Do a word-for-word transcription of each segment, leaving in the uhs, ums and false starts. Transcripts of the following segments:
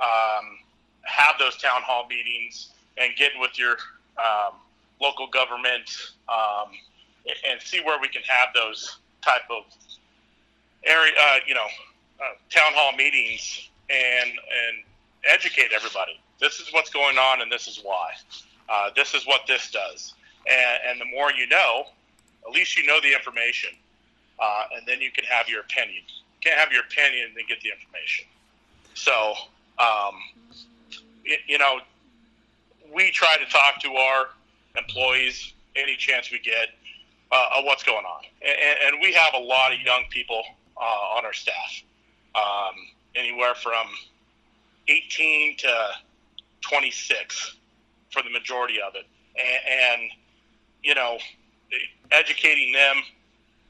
um, have those town hall meetings and get with your um, local government um, and see where we can have those type of area, uh, you know, uh, town hall meetings and and educate everybody. This is what's going on and this is why. Uh, this is what this does. And, and the more you know, at least you know the information, uh, and then you can have your opinion. You can't have your opinion and then get the information. So, um, it, you know, we try to talk to our employees any chance we get uh, of what's going on. And, and we have a lot of young people uh, on our staff, um, anywhere from eighteen to twenty-six for the majority of it. And, and you know, educating them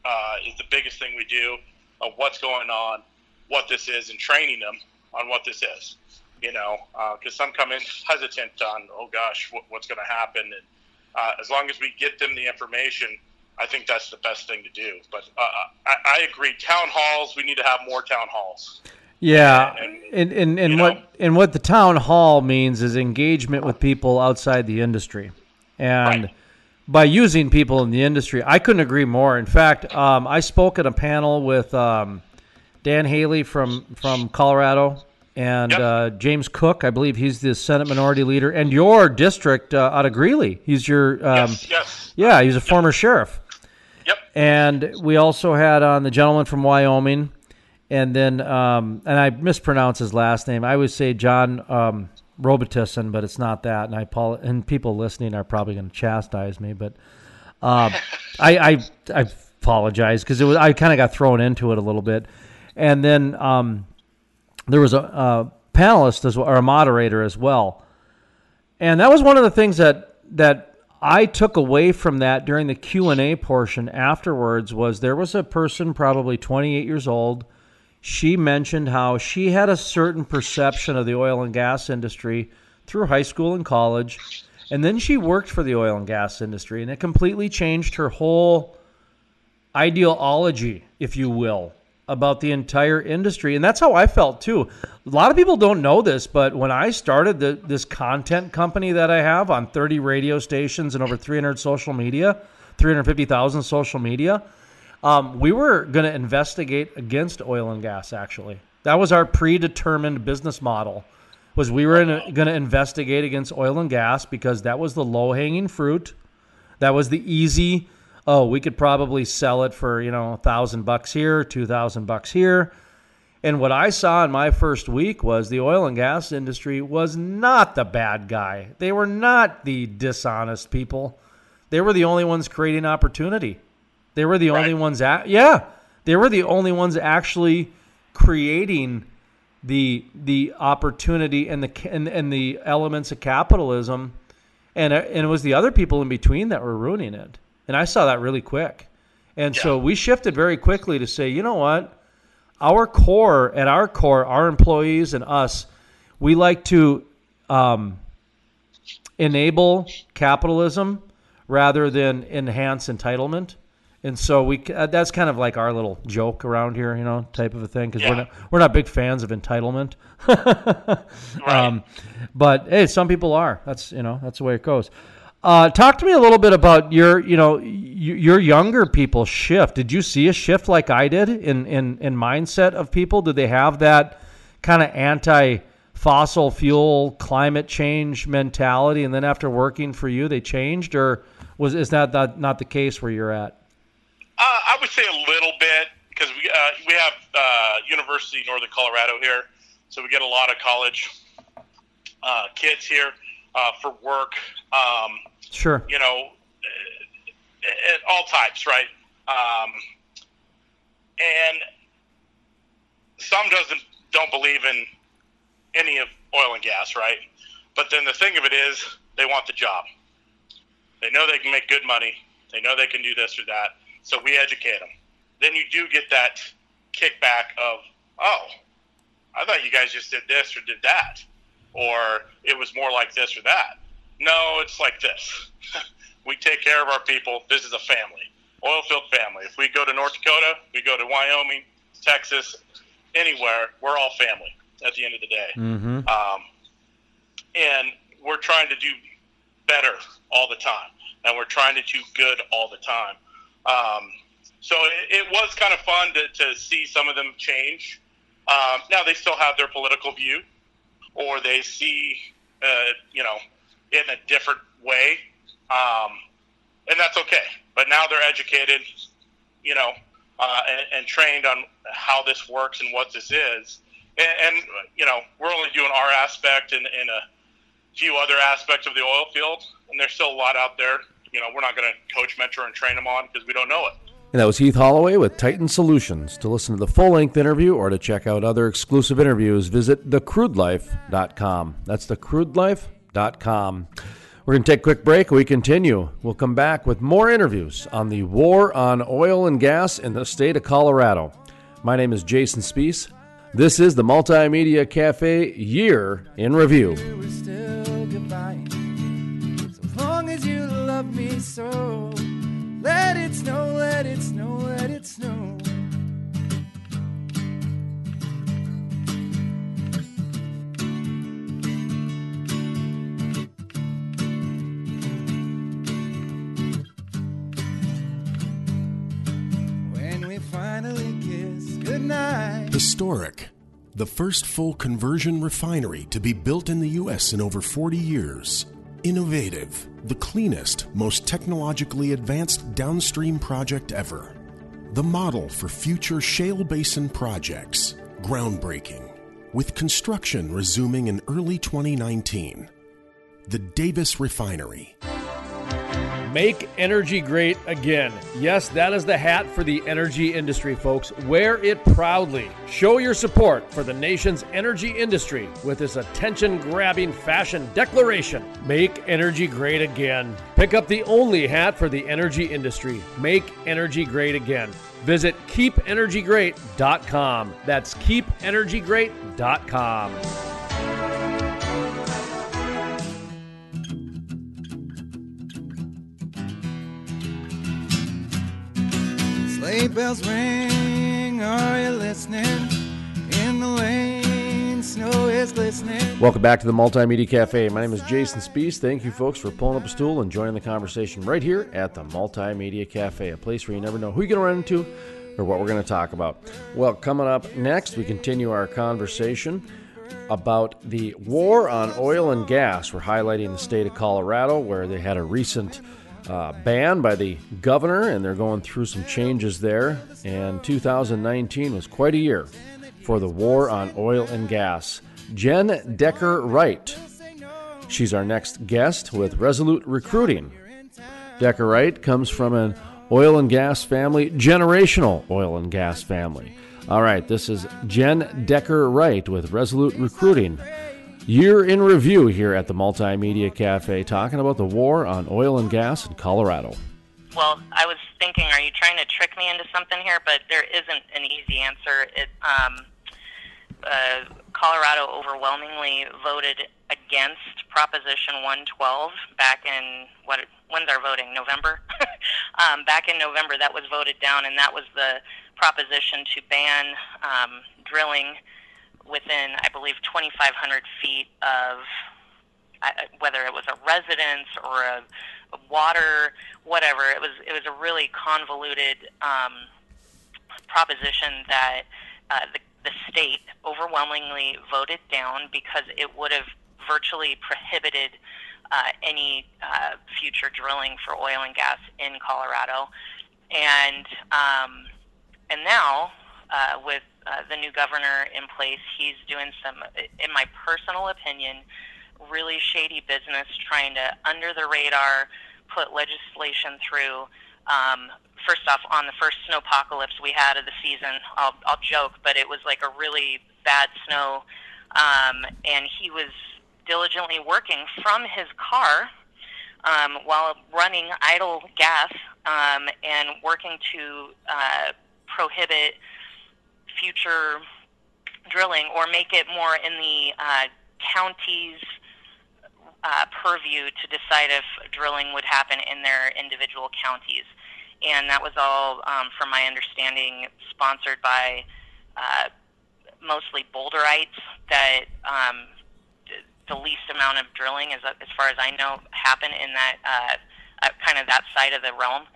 uh, is the biggest thing we do, of what's going on, what this is, and training them on what this is, you know, because uh, some come in hesitant on, oh gosh, what, what's going to happen. And uh, as long as we get them the information, I think that's the best thing to do. But uh, I, I agree, town halls, we need to have more town halls. Yeah, and, and, and, and what know. and what the town hall means is engagement with people outside the industry. And right. by using people in the industry, I couldn't agree more. In fact, um, I spoke at a panel with um, Dan Haley from, from Colorado and yep. uh, James Cook. I believe he's the Senate Minority Leader. And your district uh, out of Greeley. He's your um, – yes, yes. Yeah, he's a yep. former sheriff. Yep. And we also had on the gentleman from Wyoming – And then, um, and I mispronounce his last name. I always say John um, Robitusson, but it's not that. And I and people listening are probably going to chastise me, but uh, I, I I apologize because it was I kind of got thrown into it a little bit. And then um, there was a, a panelist as well, or a moderator as well, and that was one of the things that that I took away from that during the Q and A portion afterwards was there was a person probably twenty-eight years old. she mentioned how she had a certain perception of the oil and gas industry through high school and college, and then she worked for the oil and gas industry, and it completely changed her whole ideology, if you will, about the entire industry. And that's how I felt too. A lot of people don't know this, but when I started the, this content company that I have on thirty radio stations and over three hundred social media, three hundred fifty thousand social media, um, we were going to investigate against oil and gas, actually. That was our predetermined business model, was we were going to investigate against oil and gas because that was the low-hanging fruit. That was the easy, oh, we could probably sell it for, you know, a thousand bucks here, two thousand bucks here. And what I saw in my first week was the oil and gas industry was not the bad guy. They were not the dishonest people. They were the only ones creating opportunity. They were the right. only ones at, yeah, they were the only ones actually creating the the opportunity and the and, and the elements of capitalism, and and it was the other people in between that were ruining it. And I saw that really quick. And yeah. so we shifted very quickly to say, you know what, our core, at our core, our employees and us, we like to um, enable capitalism rather than enhance entitlement. And so we uh, that's kind of like our little joke around here, you know, type of a thing, because yeah. we're not, we're not big fans of entitlement. right. um, but, hey, some people are. That's, you know, that's the way it goes. Uh, talk to me a little bit about your, you know, your younger people shift. Did you see a shift like I did in, in, in mindset of people? Did they have that kind of anti-fossil fuel, climate change mentality, and then after working for you, they changed, or was is that not, not the case where you're at? Uh, I would say a little bit, because we uh, we have uh, University of Northern Colorado here, so we get a lot of college uh, kids here. Uh, for work, um, sure, you know, uh, all types, right? Um, and some doesn't don't believe in any of oil and gas, right? But then the thing of it is, they want the job. They know they can make good money. They know they can do this or that. So we educate them. Then you do get that kickback of, oh, I thought you guys just did this or did that, or it was more like this or that. No, it's like this. We take care of our people. This is a family, oil field family. If we go to North Dakota, we go to Wyoming, Texas, anywhere, we're all family at the end of the day. Mm-hmm. Um, and we're trying to do better all the time, and we're trying to do good all the time. Um, so it, it was kind of fun to, to see some of them change. Um, now they still have their political view, or they see, uh, you know, in a different way. Um, and that's okay. But now they're educated, you know, uh, and, and trained on how this works and what this is. And, and you know, we're only doing our aspect and, and a few other aspects of the oil field. And there's still a lot out there. You know, we're not going to coach, mentor, and train them on because we don't know it. And that was Heath Holloway with Titan Solutions. To listen to the full-length interview or to check out other exclusive interviews, visit the crude life dot com. That's the crude life dot com. We're going to take a quick break. We continue. We'll come back with more interviews on the war on oil and gas in the state of Colorado. My name is Jason Spiess. This is the Multimedia Cafe Year in Review. We're still goodbye. So long as you love me so. Let it snow, let it snow, let it snow. When we finally kiss goodnight. Historic. The first full conversion refinery to be built in the U S in over forty years. Innovative, the cleanest, most technologically advanced downstream project ever. The model for future shale basin projects. Groundbreaking, with construction resuming in early twenty nineteen. The Davis Refinery. Make energy great again. Yes, that is the hat for the energy industry, folks. Wear it proudly. Show your support for the nation's energy industry with this attention-grabbing fashion declaration. Make energy great again. Pick up the only hat for the energy industry. Make energy great again. Visit keep energy great dot com. That's keep energy great dot com. Sleigh bells ring, are you listening? In the lane, snow is glistening. Welcome back to the MultiMedia Cafe. My name is Jason Spiess. Thank you, folks, for pulling up a stool and joining the conversation right here at the MultiMedia Cafe, a place where you never know who you're going to run into or what we're going to talk about. Well, coming up next, we continue our conversation about the war on oil and gas. We're highlighting the state of Colorado, where they had a recent Uh, ban by the governor, and they're going through some changes there. And two thousand nineteen was quite a year for the war on oil and gas. Jen Decker Wright, she's our next guest with Resolute Recruiting. Decker Wright comes from an oil and gas family, generational oil and gas family. All right, this is Jen Decker Wright with Resolute Recruiting. Year in review here at the MultiMedia Cafe, talking about the war on oil and gas in Colorado. Well, I was thinking, are you trying to trick me into something here? But there isn't an easy answer. It, um, uh, Colorado overwhelmingly voted against Proposition one twelve back in, what? when's our voting, November? um, back in November, that was voted down, and that was the proposition to ban um, drilling within, I believe, twenty-five hundred feet of, uh, whether it was a residence or a, a water, whatever. It was it was a really convoluted um, proposition that uh, the, the state overwhelmingly voted down because it would have virtually prohibited uh, any uh, future drilling for oil and gas in Colorado. And, um, and now, uh, with Uh, the new governor in place, he's doing some, in my personal opinion, really shady business, trying to, under the radar, put legislation through. Um, first off, on the first snowpocalypse we had of the season, I'll, I'll joke, but it was like a really bad snow, um, and he was diligently working from his car um, while running idle gas um, and working to uh, prohibit future drilling, or make it more in the uh, county's uh, purview to decide if drilling would happen in their individual counties. And that was all, um, from my understanding, sponsored by uh, mostly Boulderites, that um, the least amount of drilling, is, as far as I know, happened in that uh Uh, kind of that side of the realm.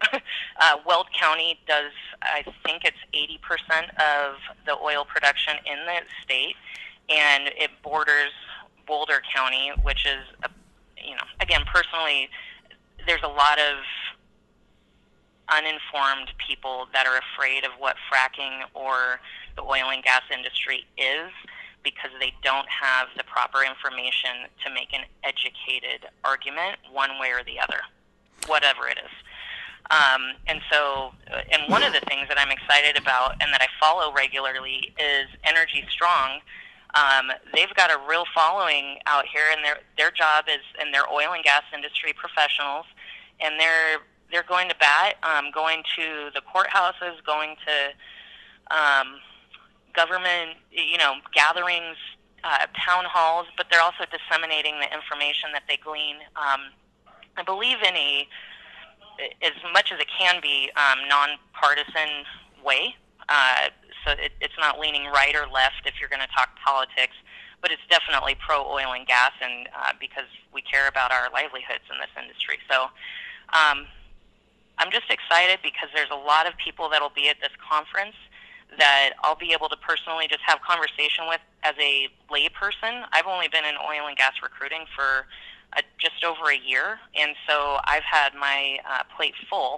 uh, Weld County does, I think it's eighty percent of the oil production in the state, and it borders Boulder County, which is, a, you know, again, personally, there's a lot of uninformed people that are afraid of what fracking or the oil and gas industry is, because they don't have the proper information to make an educated argument one way or the other, whatever it is. Um, and so, and one of the things that I'm excited about and that I follow regularly is Energy Strong. Um, they've got a real following out here, and their their job is, and they're oil and gas industry professionals, and they're they're going to bat, um, going to the courthouses, going to um, government, you know, gatherings, uh, town halls, but they're also disseminating the information that they glean. Um, I believe in a, as much as it can be, um, nonpartisan way. Uh, so it, it's not leaning right or left if you're going to talk politics, but it's definitely pro-oil and gas, and uh, because we care about our livelihoods in this industry. So um, I'm just excited because there's a lot of people that will be at this conference that I'll be able to personally just have conversation with as a layperson. I've only been in oil and gas recruiting for Uh, just over a year, and so I've had my uh, plate full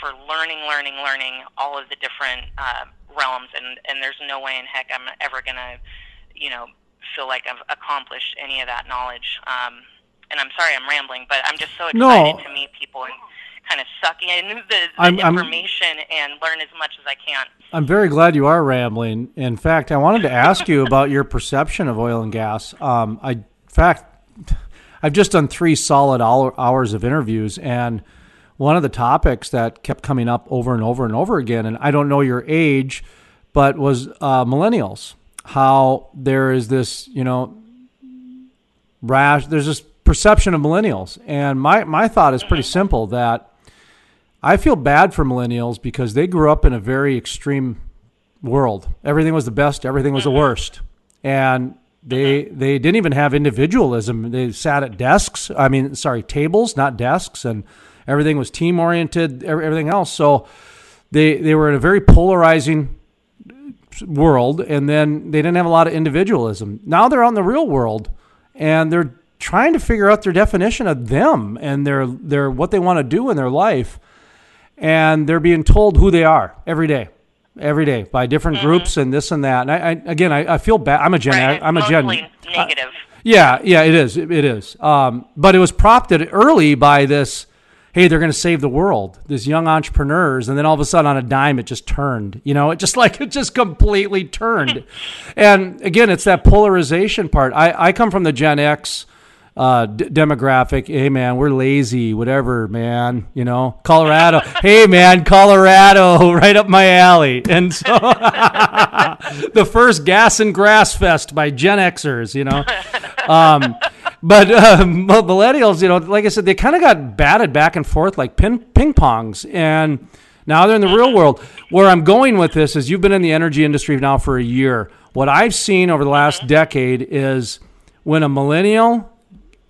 for learning, learning, learning all of the different uh, realms, and, and there's no way in heck I'm ever going to, you know, feel like I've accomplished any of that knowledge. Um, and I'm sorry I'm rambling, but I'm just so excited no. to meet people and kind of suck in the, the I'm, information I'm, and learn as much as I can. I'm very glad you are rambling. In fact, I wanted to ask you about your perception of oil and gas. Um, I, in fact, I've just done three solid hours of interviews, and one of the topics that kept coming up over and over and over again, and I don't know your age, but was uh, millennials, how there is this, you know, rash, there's this perception of millennials. And my, my thought is pretty simple, that I feel bad for millennials because they grew up in a very extreme world. Everything was the best. Everything was the worst. And they they didn't even have individualism. They sat at desks. I mean, sorry, tables, not desks. And everything was team-oriented, everything else. So they they were in a very polarizing world, and then they didn't have a lot of individualism. Now they're out in the real world, and they're trying to figure out their definition of them and their their what they want to do in their life. And they're being told who they are every day, every day by different mm-hmm. groups and this and that. And I, I again, I, I feel bad. I'm a Gen. Right. I, I'm a Gen. Negative. Uh, yeah, yeah, it is. It is. Um, but it was prompted early by this, hey, they're going to save the world, these young entrepreneurs. And then all of a sudden on a dime, it just turned, you know, it just like it just completely turned. And again, it's that polarization part. I, I come from the Gen X uh, d- demographic. Hey, man, we're lazy, whatever, man, you know, Colorado. Hey, man, Colorado, right up my alley. And so the first gas and grass fest by Gen Xers, you know. Um But uh, millennials, you know, like I said, they kind of got batted back and forth like ping, ping pongs. And now they're in the real world. Where I'm going with this is you've been in the energy industry now for a year. What I've seen over the last decade is when a millennial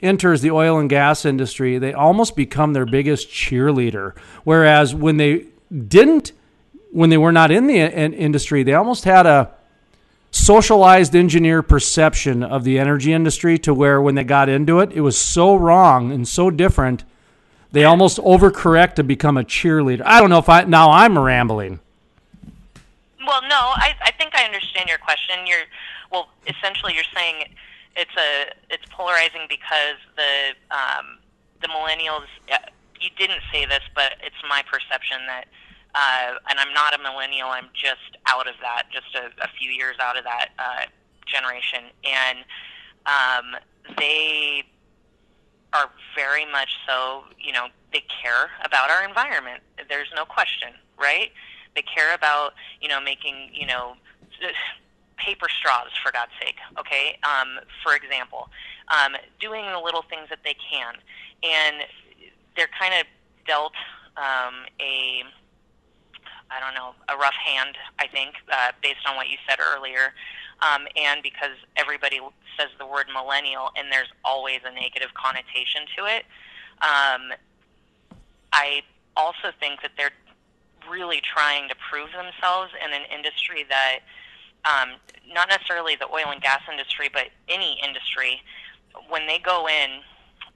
enters the oil and gas industry, they almost become their biggest cheerleader. Whereas when they didn't, when they were not in the in- industry, they almost had a socialized engineer perception of the energy industry, to where when they got into it, it was so wrong and so different, they almost overcorrect to become a cheerleader. I don't know if I, now I'm rambling. Well, no, I, I think I understand your question. You're, well, essentially you're saying it's a, it's polarizing because the, um, the millennials, you didn't say this, but it's my perception that Uh, and I'm not a millennial, I'm just out of that, just a, a few years out of that uh, generation. And um, they are very much so, you know, they care about our environment. There's no question, right? They care about, you know, making, you know, paper straws, for God's sake, okay? Um, for example, um, doing the little things that they can. And they're kind of dealt um, a... I don't know, a rough hand, I think, uh, based on what you said earlier. Um, and because everybody says the word millennial and there's always a negative connotation to it, um, I also think that they're really trying to prove themselves in an industry that, um, not necessarily the oil and gas industry, but any industry, when they go in,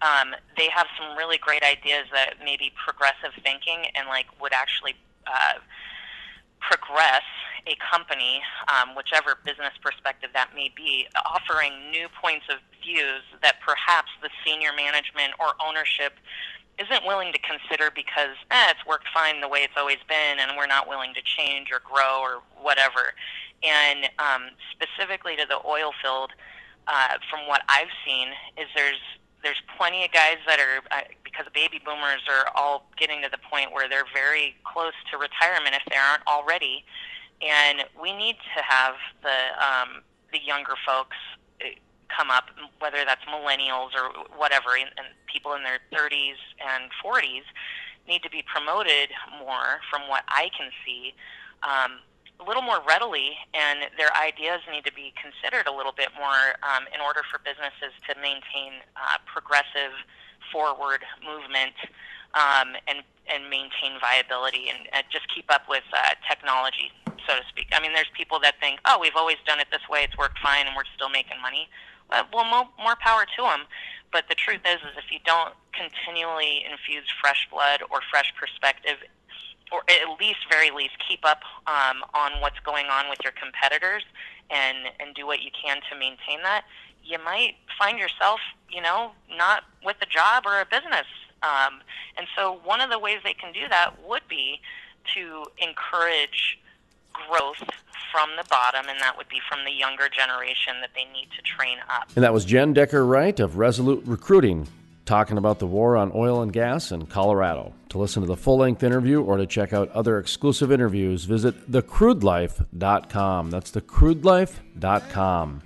um, they have some really great ideas that may be progressive thinking and like would actually Uh, progress a company, um, whichever business perspective that may be, offering new points of views that perhaps the senior management or ownership isn't willing to consider because eh, it's worked fine the way it's always been and we're not willing to change or grow or whatever. And um, specifically to the oil field, uh, from what I've seen, is there's There's plenty of guys that are, uh, because baby boomers are all getting to the point where they're very close to retirement if they aren't already, and we need to have the um, the younger folks come up, whether that's millennials or whatever, and, and people in their thirties and forties need to be promoted more, from what I can see, um, a little more readily, and their ideas need to be considered a little bit more um, in order for businesses to maintain uh, progressive forward movement um, and, and maintain viability and, and just keep up with uh, technology, so to speak. I mean, there's people that think, oh, we've always done it this way, it's worked fine, and we're still making money. Well, more, more power to them. But the truth is, is if you don't continually infuse fresh blood or fresh perspective, or at least, very least, keep up um, on what's going on with your competitors and, and do what you can to maintain that, you might find yourself, you know, not with a job or a business. Um, and so one of the ways they can do that would be to encourage growth from the bottom, and that would be from the younger generation that they need to train up. And that was Jen Decker Wright of Resolute Recruiting, talking about the war on oil and gas in Colorado. To listen to the full-length interview or to check out other exclusive interviews, visit the crude life dot com. That's the crude life dot com.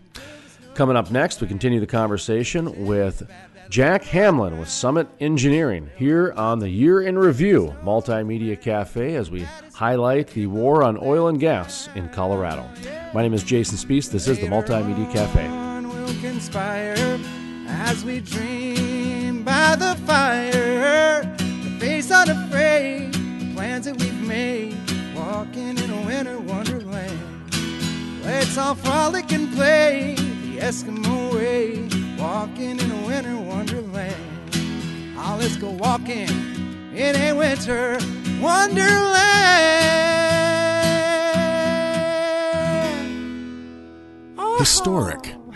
Coming up next, we continue the conversation with Jack Hamlin with Summit Engineering here on the Year in Review Multimedia Cafe as we highlight the war on oil and gas in Colorado. My name is Jason Spiess. This is the Multimedia Cafe. We'll conspire as we dream by the fire, the face unafraid, the plans that we've made, walking in a winter wonderland. Let's all frolic and play the Eskimo way, walking in a winter wonderland. Oh, let's go walking in a winter wonderland. Oh. Historic.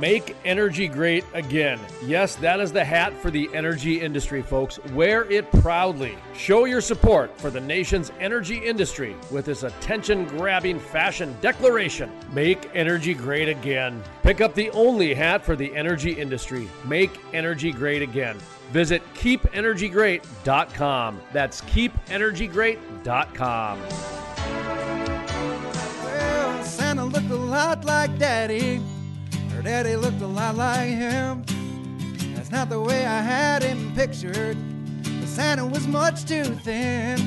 Make energy great again. Yes, that is the hat for the energy industry, folks. Wear it proudly. Show your support for the nation's energy industry with this attention-grabbing fashion declaration. Make energy great again. Pick up the only hat for the energy industry. Make energy great again. Visit keep energy great dot com. That's keep energy great dot com. Well, Santa looked a lot like Daddy. Her daddy looked a lot like him. That's not the way I had him pictured. But Santa was much too thin.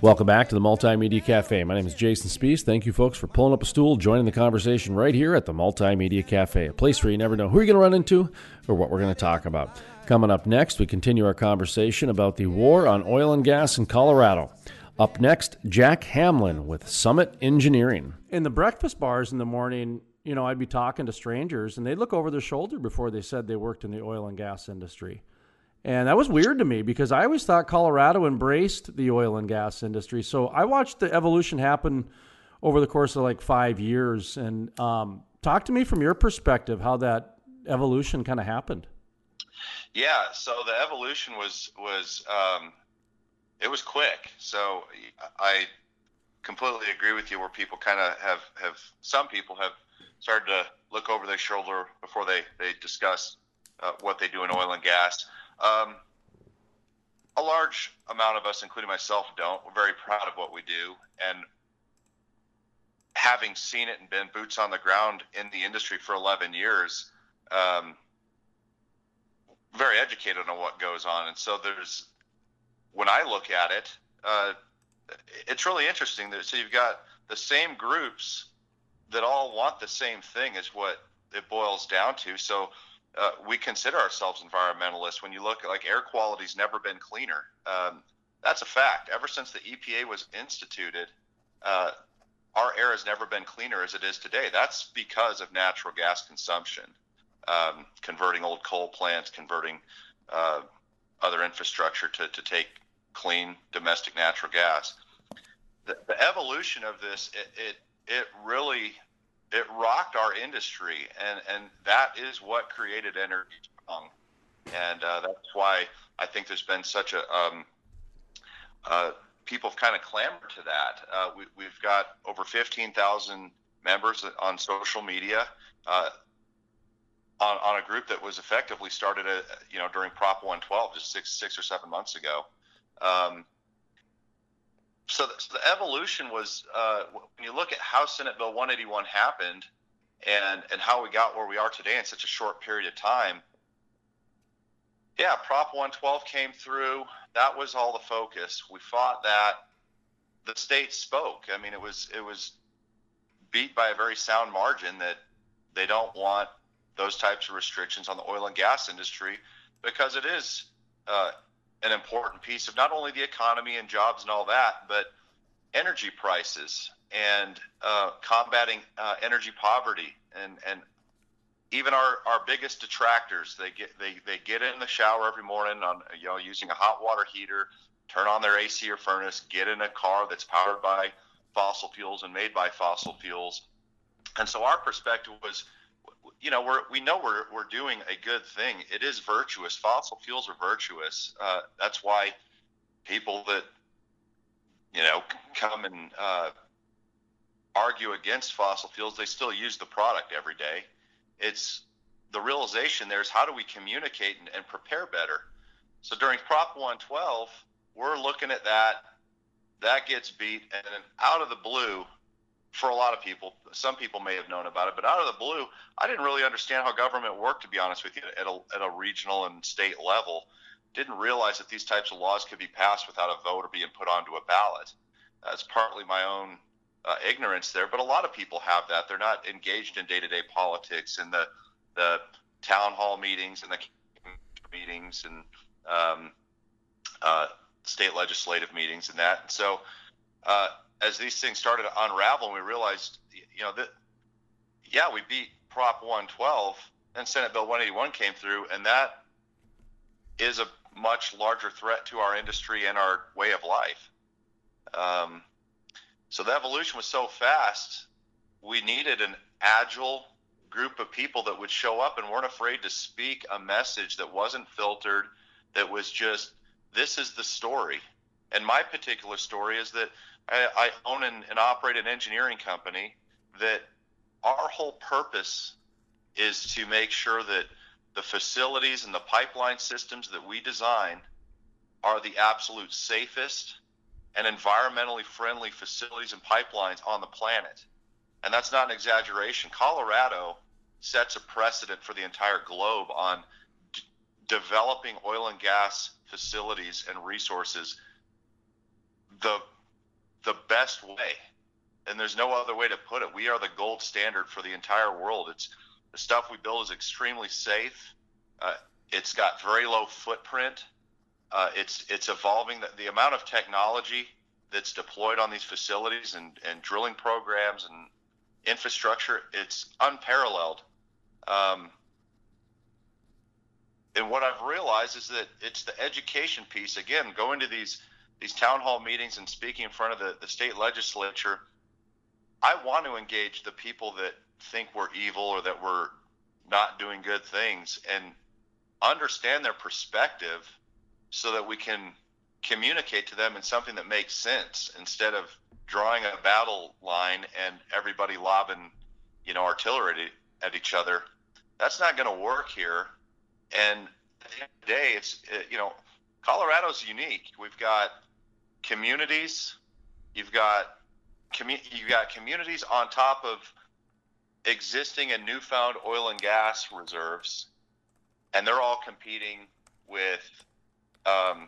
Welcome back to the Multimedia Cafe. My name is Jason Spiess. Thank you, folks, for pulling up a stool, joining the conversation right here at the Multimedia Cafe, a place where you never know who you're going to run into or what we're going to talk about. Coming up next, we continue our conversation about the war on oil and gas in Colorado. Up next, Jack Hamlin with Summit Engineering. In the breakfast bars in the morning, you know, I'd be talking to strangers, and they'd look over their shoulder before they said they worked in the oil and gas industry. And that was weird to me because I always thought Colorado embraced the oil and gas industry. So I watched the evolution happen over the course of like five years. And um, talk to me from your perspective how that evolution kind of happened. Yeah, so the evolution was, was um, it was quick. So I completely agree with you where people kind of have, have, some people have started to look over their shoulder before they, they discuss uh, what they do in oil and gas. Um, a large amount of us, including myself, don't. We're very proud of what we do. And having seen it and been boots on the ground in the industry for eleven years, um, very educated on what goes on. And so there's, when I look at it, uh, it's really interesting. That, so you've got the same groups that all want the same thing is what it boils down to. So uh, we consider ourselves environmentalists. When you look at, like, air quality's never been cleaner. Um, that's a fact. Ever since the E P A was instituted, uh, our air has never been cleaner as it is today. That's because of natural gas consumption, um, converting old coal plants, converting uh, other infrastructure to, to take clean domestic natural gas. The, the evolution of this, it, it It really, it rocked our industry, and, and that is what created Energy Strong, and uh, that's why I think there's been such a, um, uh, people have kind of clamored to that. Uh, we, we've got over fifteen thousand members on social media, uh, on, on a group that was effectively started, a, you know, during Prop one twelve just six, six or seven months ago. Um, so the, so the evolution was, uh, when you look at how Senate Bill one eighty-one happened and, and how we got where we are today in such a short period of time, yeah, Prop one twelve came through. That was all the focus. We fought that. The state spoke. I mean, it was it was beat by a very sound margin that they don't want those types of restrictions on the oil and gas industry, because it is uh, an important piece of not only the economy and jobs and all that, but energy prices and uh, combating uh, energy poverty and and. Even our, our biggest detractors, they get they, they get in the shower every morning on you know using a hot water heater, turn on their A C or furnace, get in a car that's powered by fossil fuels and made by fossil fuels. And so our perspective was, you know, we're we know we're we're doing a good thing. It is virtuous. Fossil fuels are virtuous. Uh, that's why people that you know come and uh, argue against fossil fuels, they still use the product every day. It's the realization there's how do we communicate and, and prepare better. So during Prop one twelve, we're looking at that. That gets beat, and then out of the blue, for a lot of people, some people may have known about it, but out of the blue, I didn't really understand how government worked, to be honest with you, at a, at a regional and state level. Didn't realize that these types of laws could be passed without a vote or being put onto a ballot. That's partly my own Uh, ignorance there, but a lot of people have that. They're not engaged in day-to-day politics and the the town hall meetings and the meetings and um, uh, state legislative meetings and that. And so uh, as these things started to unravel, we realized, you know, that yeah, we beat Prop one twelve, then Senate Bill one eighty-one came through, and that is a much larger threat to our industry and our way of life. Um, So the evolution was so fast, we needed an agile group of people that would show up and weren't afraid to speak a message that wasn't filtered, that was just, this is the story. And my particular story is that I, I own and, and operate an engineering company that our whole purpose is to make sure that the facilities and the pipeline systems that we design are the absolute safest and environmentally friendly facilities and pipelines on the planet. And that's not an exaggeration. Colorado sets a precedent for the entire globe on d- developing oil and gas facilities and resources the the best way. And there's no other way to put it. We are the gold standard for the entire world. It's the stuff we build is extremely safe. Uh, it's got very low footprint. Uh, it's it's evolving. The, the amount of technology that's deployed on these facilities and, and drilling programs and infrastructure, it's unparalleled. Um, and what I've realized is that it's the education piece. Again, going to these these town hall meetings and speaking in front of the, the state legislature, I want to engage the people that think we're evil or that we're not doing good things and understand their perspective, so that we can communicate to them in something that makes sense instead of drawing a battle line and everybody lobbing, you know, artillery at each other. That's not going to work here. And at the end of the day, it's, you know, Colorado's unique. We've got communities, you've got commu- you've got communities on top of existing and newfound oil and gas reserves, and they're all competing with Um,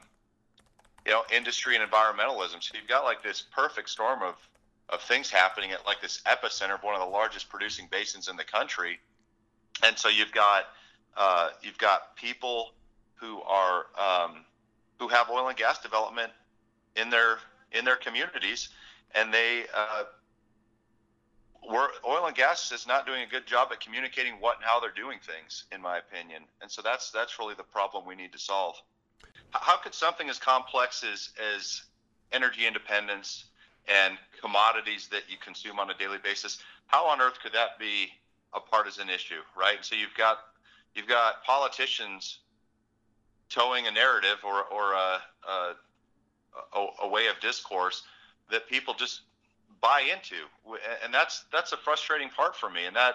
you know, industry and environmentalism. So you've got like this perfect storm of, of things happening at like this epicenter of one of the largest producing basins in the country. And so you've got uh, you've got people who are um, who have oil and gas development in their in their communities, and they uh, were oil and gas is not doing a good job at communicating what and how they're doing things, in my opinion. And so that's that's really the problem we need to solve. How could something as complex as, as energy independence and commodities that you consume on a daily basis, how on earth could that be a partisan issue, right? So you've got you've got politicians towing a narrative or or a a, a, a way of discourse that people just buy into, and that's that's a frustrating part for me. And that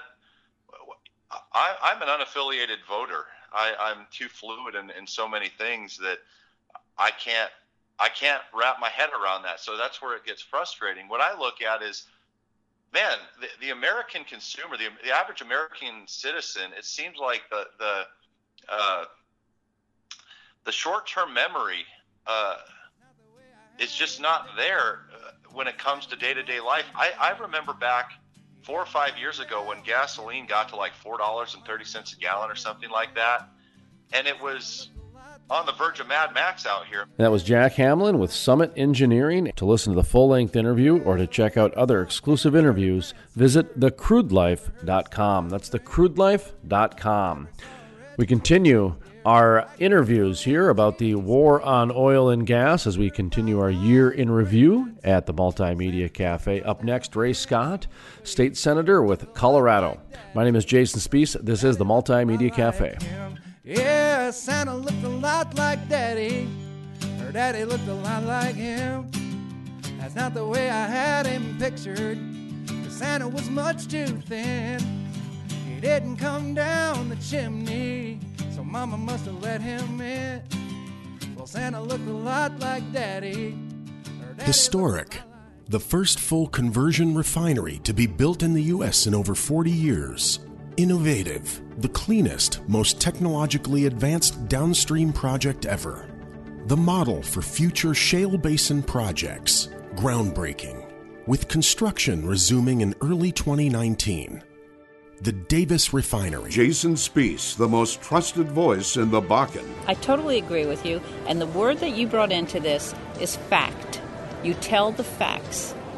I, I'm an unaffiliated voter. I, I'm too fluid in, in so many things that I can't I can't wrap my head around that. So that's where it gets frustrating. What I look at is, man, the, the American consumer, the, the average American citizen, it seems like the the uh, the short-term memory uh, is just not there uh, when it comes to day-to-day life. I, I remember back four or five years ago when gasoline got to like four dollars and thirty cents a gallon or something like that, and it was on the verge of Mad Max out here. That was Jack Hamlin with Summit Engineering. To listen to the full-length interview or to check out other exclusive interviews, visit the crude life dot com. That's the crude life dot com. We continue our interviews here about the war on oil and gas as we continue our year in review at the Multimedia Cafe. Up next, Ray Scott, state senator with Colorado. My name is Jason Spiess. This is the Multimedia Cafe. Yeah, Santa looked a lot like Daddy. Her daddy looked a lot like him. That's not the way I had him pictured, 'cause Santa was much too thin. He didn't come down the chimney, so Mama must have let him in. Well, Santa looked a lot like Daddy. Her daddy. Historic. The first full conversion refinery to be built in the U S in over forty years. Innovative, the cleanest, most technologically advanced downstream project ever. The model for future shale basin projects. Groundbreaking, with construction resuming in early twenty nineteen. The Davis Refinery. Jason Spiess, the most trusted voice in the Bakken. I totally agree with you, and the word that you brought into this is fact. You tell the facts,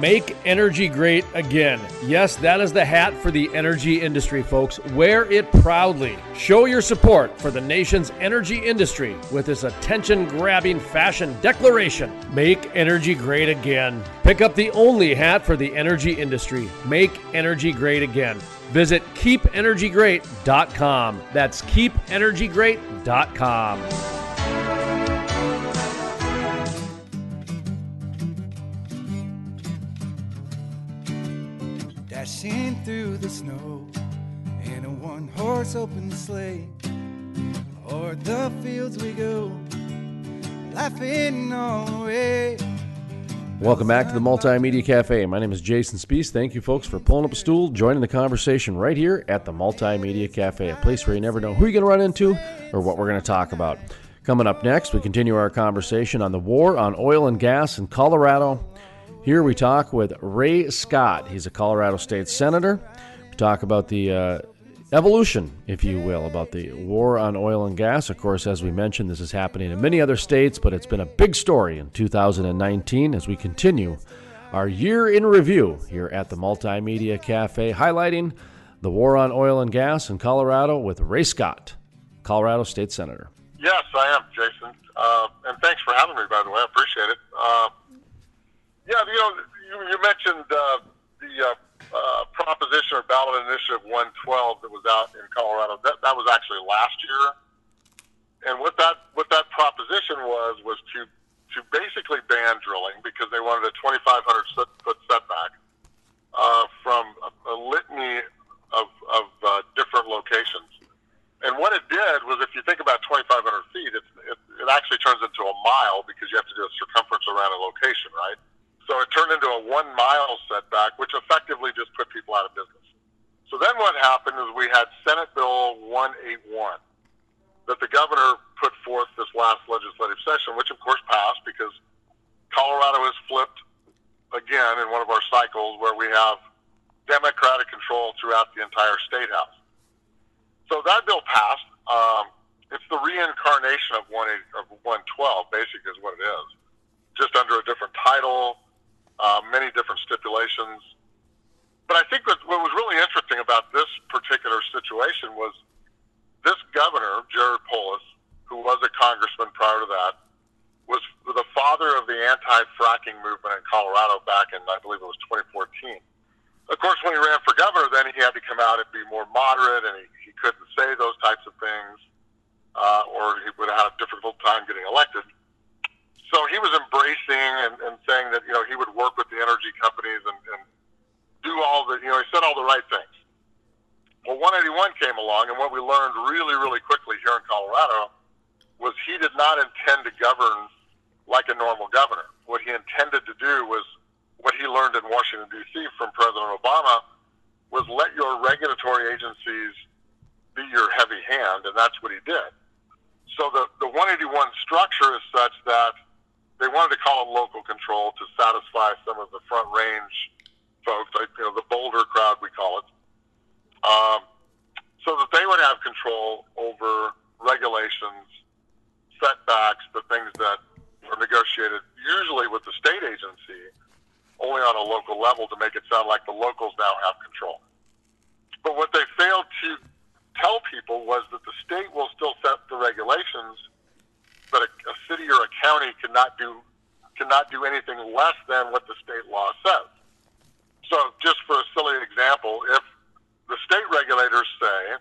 Make energy great again. Yes, that is the hat for the energy industry, folks. Wear it proudly. Show your support for the nation's energy industry with this attention-grabbing fashion declaration. Make energy great again. Pick up the only hat for the energy industry. Make energy great again. Visit keep energy great dot com. That's keep energy great dot com. Dashing through the snow in a one-horse open sleigh, o'er the fields we go, laughing all the way. Welcome back to the Multimedia Cafe. My name is Jason Spiess. Thank you, folks, for pulling up a stool, joining the conversation right here at the Multimedia Cafe, a place where you never know who you're going to run into or what we're going to talk about. Coming up next, we continue our conversation on the war on oil and gas in Colorado. Here we talk with Ray Scott. He's a Colorado State Senator. We talk about the uh, evolution, if you will, about the war on oil and gas. Of course, as we mentioned, this is happening in many other states, but it's been a big story in two thousand nineteen as we continue our year in review here at the Multimedia Cafe, highlighting the war on oil and gas in Colorado with Ray Scott, Colorado State Senator. Yes, I am, Jason. Uh, and thanks for having me, by the way. I appreciate it. Uh, Yeah, you know, you, you mentioned uh, the uh, uh, Proposition or Ballot Initiative one twelve that was out in Colorado. That that was actually last year, and what that what that proposition was was to to basically ban drilling because they wanted a twenty-five hundred foot setback uh, from a, a litany of of uh, different locations. And what it did was, if you think about twenty-five hundred feet, it, it it actually turns into a mile because you have to do a circumference around a location, right? So it turned into a one-mile setback, which effectively just put people out of business. So then what happened is we had Senate Bill one eighty-one that the governor put forth this last legislative session, which, of course, passed because Colorado has flipped again in one of our cycles where we have Democratic control throughout the entire state house. So that bill passed. Um, it's the reincarnation of one twelve, basically, is what it is, just under a different title. Uh, many different stipulations. But I think that what was really interesting about this particular situation was this governor, Jared Polis, who was a congressman prior to that, was the father of the anti-fracking movement in Colorado back in, I believe it was twenty fourteen. Of course, when he ran for governor, then he had to come out and be more moderate, and he, he couldn't say those types of things, uh, or he would have had a difficult time getting elected. So he was embracing and, and saying that, you know, he would work with the energy companies and, and do all the, you know, he said all the right things. Well, one eighty-one came along, and what we learned really, really quickly here in Colorado was he did not intend to govern like a normal governor. What he intended to do was what he learned in Washington, D C from President Obama, was let your regulatory agencies be your heavy hand, and that's what he did. So the, the one eighty-one structure is such that they wanted to call it local control to satisfy some of the front range folks, like, you know, the Boulder crowd, we call it, um, so that they would have control over regulations, setbacks, the things that were negotiated usually with the state agency, only on a local level to make it sound like the locals now have control. But what they failed to tell people was that the state will still set the regulations, but a, a city or a county cannot do cannot do anything less than what the state law says. So just for a silly example, if the state regulators say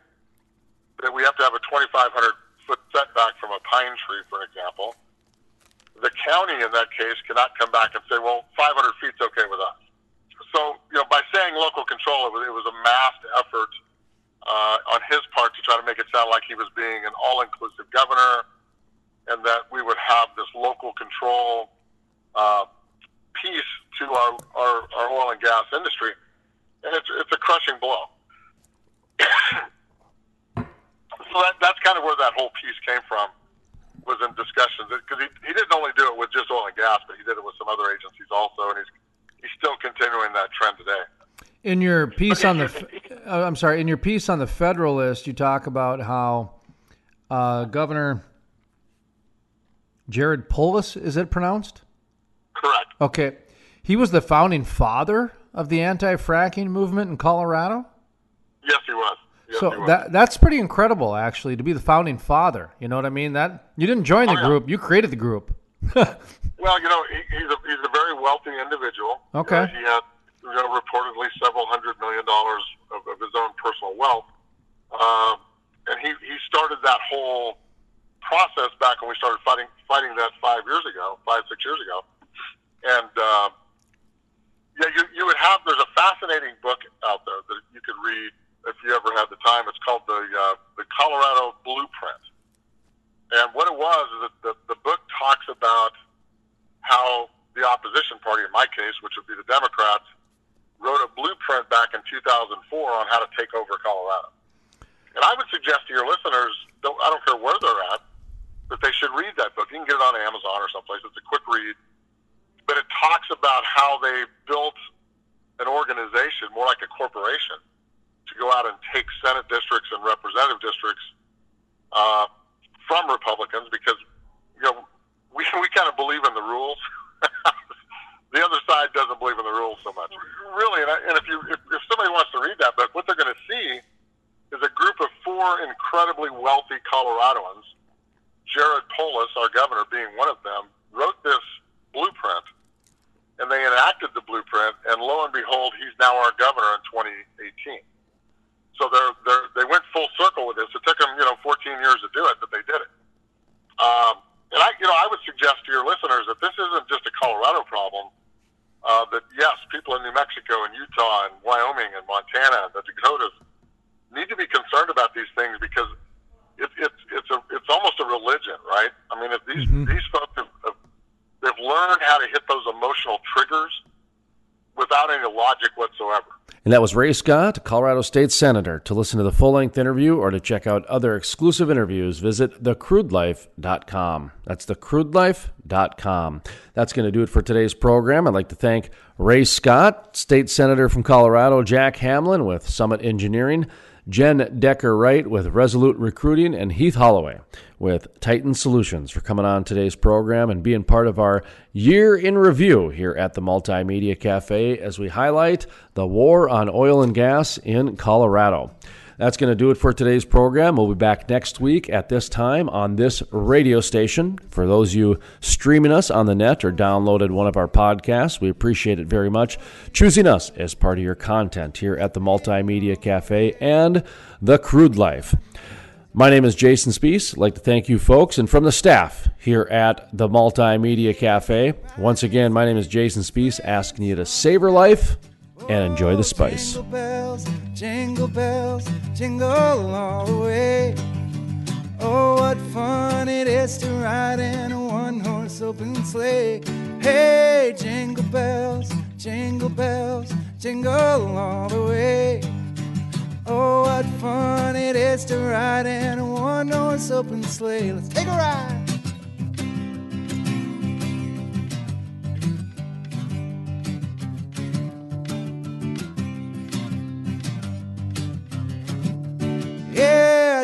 that we have to have a twenty-five hundred foot setback from a pine tree, for example, the county in that case cannot come back and say, well, five hundred feet's okay with us. So, you know, by saying local control, it was, it was a massed effort uh, on his part to try to make it sound like he was being an all-inclusive governor and that we would have this local control uh, piece to our, our, our oil and gas industry. And it's, it's a crushing blow. So that, that's kind of where that whole piece came from, was in discussions, because he, he didn't only do it with just oil and gas, but he did it with some other agencies also, and he's he's still continuing that trend today. In your piece on the, I'm sorry, in your piece on the Federalist, you talk about how uh, Governor Jared Polis, is it pronounced? Correct. Okay, he was the founding father of the anti-fracking movement in Colorado. Yes, he was. So that that's pretty incredible, actually, to be the founding father. You know what I mean? That you didn't join the oh, yeah. group; you created the group. Well, you know, he, he's a he's a very wealthy individual. Okay, uh, he had, you know, reportedly several hundred million dollars of, of his own personal wealth, uh, and he he started that whole process back when we started fighting fighting that five years ago, five six years ago, and. Uh, Yeah, you, you would have, there's a fascinating book out there that you could read if you ever had the time. It's called the uh, the Colorado Blueprint. And what it was is that the, the book talks about how the opposition party, in my case, which would be the Democrats, wrote a blueprint back in two thousand four on how to take over Colorado. And I would suggest to your listeners, don't, I don't care where they're at, that they should read that book. You can get it on Amazon or someplace. It's a quick read. But it talks about how they built an organization, more like a corporation, to go out and take Senate districts and representative districts uh, from Republicans, because, you know, we we kind of believe in the rules. The other side doesn't believe in the rules so much, really. And, I, and if you if, if somebody wants to read that book, what they're going to see is a group of four incredibly wealthy Coloradoans, Jared Polis, our governor, being one of them, wrote this blueprint. And they enacted the blueprint, and lo and behold, he's now our governor in twenty eighteen. So they're, they're, they went full circle with this. It took them, you know, fourteen years to do it, but they did it. Um, and I, you know, I would suggest to your listeners that this isn't just a Colorado problem. Uh, that yes, people in New Mexico and Utah and Wyoming and Montana and the Dakotas need to be concerned about these things, because it, it's it's a it's almost a religion, right? I mean, if these mm-hmm. these folks have, have They've learned how to hit those emotional triggers without any logic whatsoever. And that was Ray Scott, Colorado State Senator. To listen to the full-length interview or to check out other exclusive interviews, visit the crude life dot com. That's the crude life dot com. That's going to do it for today's program. I'd like to thank Ray Scott, State Senator from Colorado, Jack Hamlin with Summit Engineering, Jen Decker Wright with Resolute Recruiting, and Heath Holloway with Titan Solutions for coming on today's program and being part of our year in review here at the MultiMedia Cafe as we highlight the war on oil and gas in Colorado. That's going to do it for today's program. We'll be back next week at this time on this radio station. For those of you streaming us on the net or downloaded one of our podcasts, we appreciate it very much, choosing us as part of your content here at the MultiMedia Cafe and The Crude Life. My name is Jason Spiess. I'd like to thank you folks, and from the staff here at the MultiMedia Cafe, once again, my name is Jason Spiess, asking you to savor life and enjoy the spice. Oh, jingle bells, jingle bells, jingle all the way. Oh, what fun it is to ride in a one-horse open sleigh. Hey, jingle bells, jingle bells, jingle all the way. Oh, what fun it is to ride in a one-horse open sleigh. Let's take a ride. Yeah,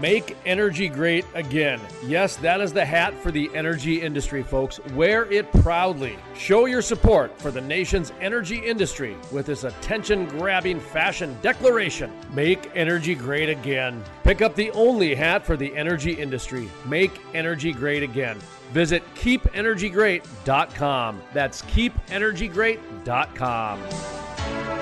Make energy great again. Yes, that is the hat for the energy industry, folks. Wear it proudly. Show your support for the nation's energy industry with this attention-grabbing fashion declaration. Make energy great again. Pick up the only hat for the energy industry. Make energy great again. Visit keep energy great dot com. That's keep energy great dot com.